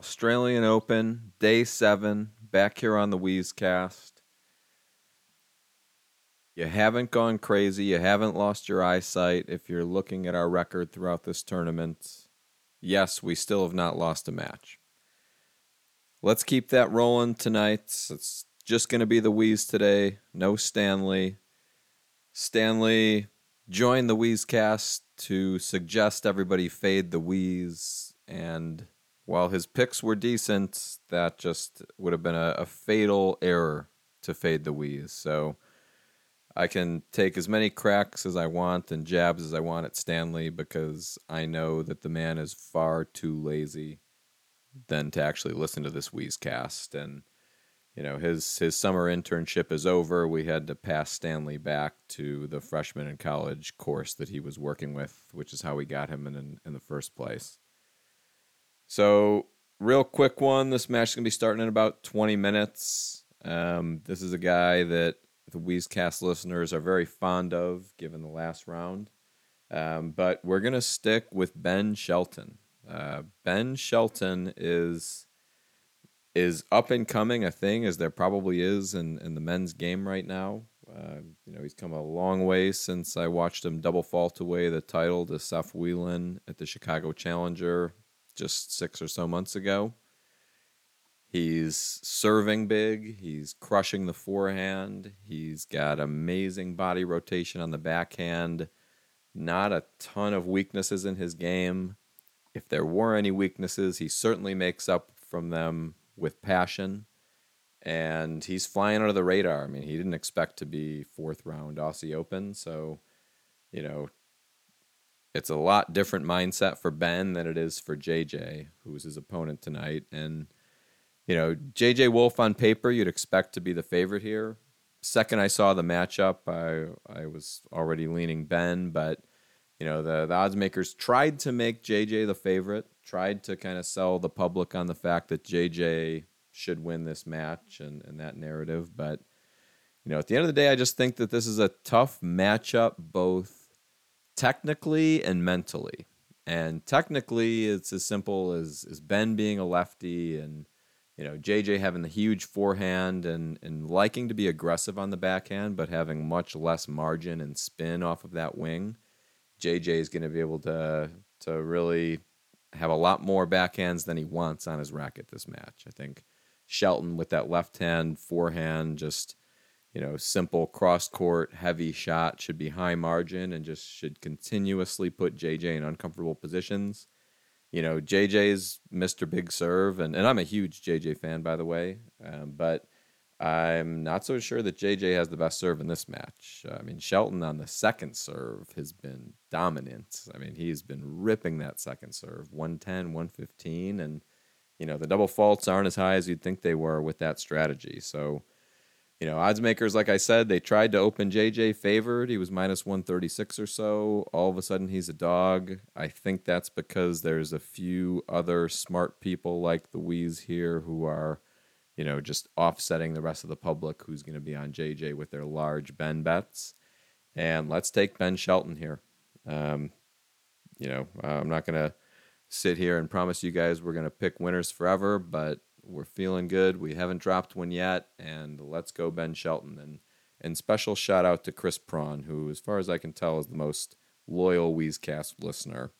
Australian Open, Day 7, back here on the Wheezecast. You haven't gone crazy. You haven't lost your eyesight if you're looking at our record throughout this tournament. Yes, we still have not lost a match. Let's keep that rolling tonight. It's just going to be the Wheeze today. No Stanley. Stanley joined the Wheezecast to suggest everybody fade the Wheeze. And while his picks were decent, that just would have been a fatal error to fade the Wheeze. So I can take as many cracks as I want and jabs as I want at Stanley because I know that the man is far too lazy than to actually listen to this Wheezecast. And, you know, his summer internship is over. We had to pass Stanley back to the freshman in college course that he was working with, which is how we got him in the first place. So, real quick one. This match is going to be starting in about 20 minutes. This is a guy that the Wheezecast listeners are very fond of, given the last round. But we're going to stick with Ben Shelton. Ben Shelton is up and coming, a thing, as there probably is in the men's game right now. You know, he's come a long way since I watched him double fault away the title to Seth Whelan at the Chicago Challenger just 6 or so months ago. He's serving big. He's crushing the forehand. He's got amazing body rotation on the backhand. Not a ton of weaknesses in his game. If there were any weaknesses, he certainly makes up from them with passion. And he's flying under the radar. I mean, he didn't expect to be 4th round Aussie Open. So, you know, it's a lot different mindset for Ben than it is for JJ, who is his opponent tonight. And you know, JJ Wolf on paper, you'd expect to be the favorite here. Second I saw the matchup, I was already leaning Ben, but, you know, the odds makers tried to make JJ the favorite, tried to kind of sell the public on the fact that JJ should win this match and that narrative. But, you know, at the end of the day, I just think that this is a tough matchup, both technically and mentally. And technically, it's as simple as Ben being a lefty and, you know, JJ having the huge forehand and liking to be aggressive on the backhand, but having much less margin and spin off of that wing. JJ is going to be able to really have a lot more backhands than he wants on his racket this match. I think Shelton with that left hand forehand, just, you know, simple cross court, heavy shot, should be high margin and just should continuously put JJ in uncomfortable positions. You know, JJ's Mr. Big Serve, and I'm a huge JJ fan, by the way, but I'm not so sure that JJ has the best serve in this match. I mean, Shelton on the second serve has been dominant. I mean, he's been ripping that second serve, 110, 115, and, you know, the double faults aren't as high as you'd think they were with that strategy. So, you know, odds makers, like I said, they tried to open JJ favored. He was minus 136 or so. All of a sudden, he's a dog. I think that's because there's a few other smart people like the Wheeze here who are, you know, just offsetting the rest of the public who's going to be on JJ with their large Ben bets. And let's take Ben Shelton here. You know, I'm not going to sit here and promise you guys we're going to pick winners forever, but we're feeling good. We haven't dropped one yet, and let's go Ben Shelton. And special shout-out to Chris Prawn, who, as far as I can tell, is the most loyal Wheezecast listener.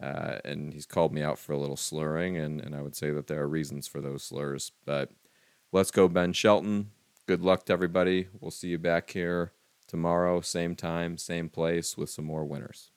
And he's called me out for a little slurring, and I would say that there are reasons for those slurs. But let's go Ben Shelton. Good luck to everybody. We'll see you back here tomorrow, same time, same place, with some more winners.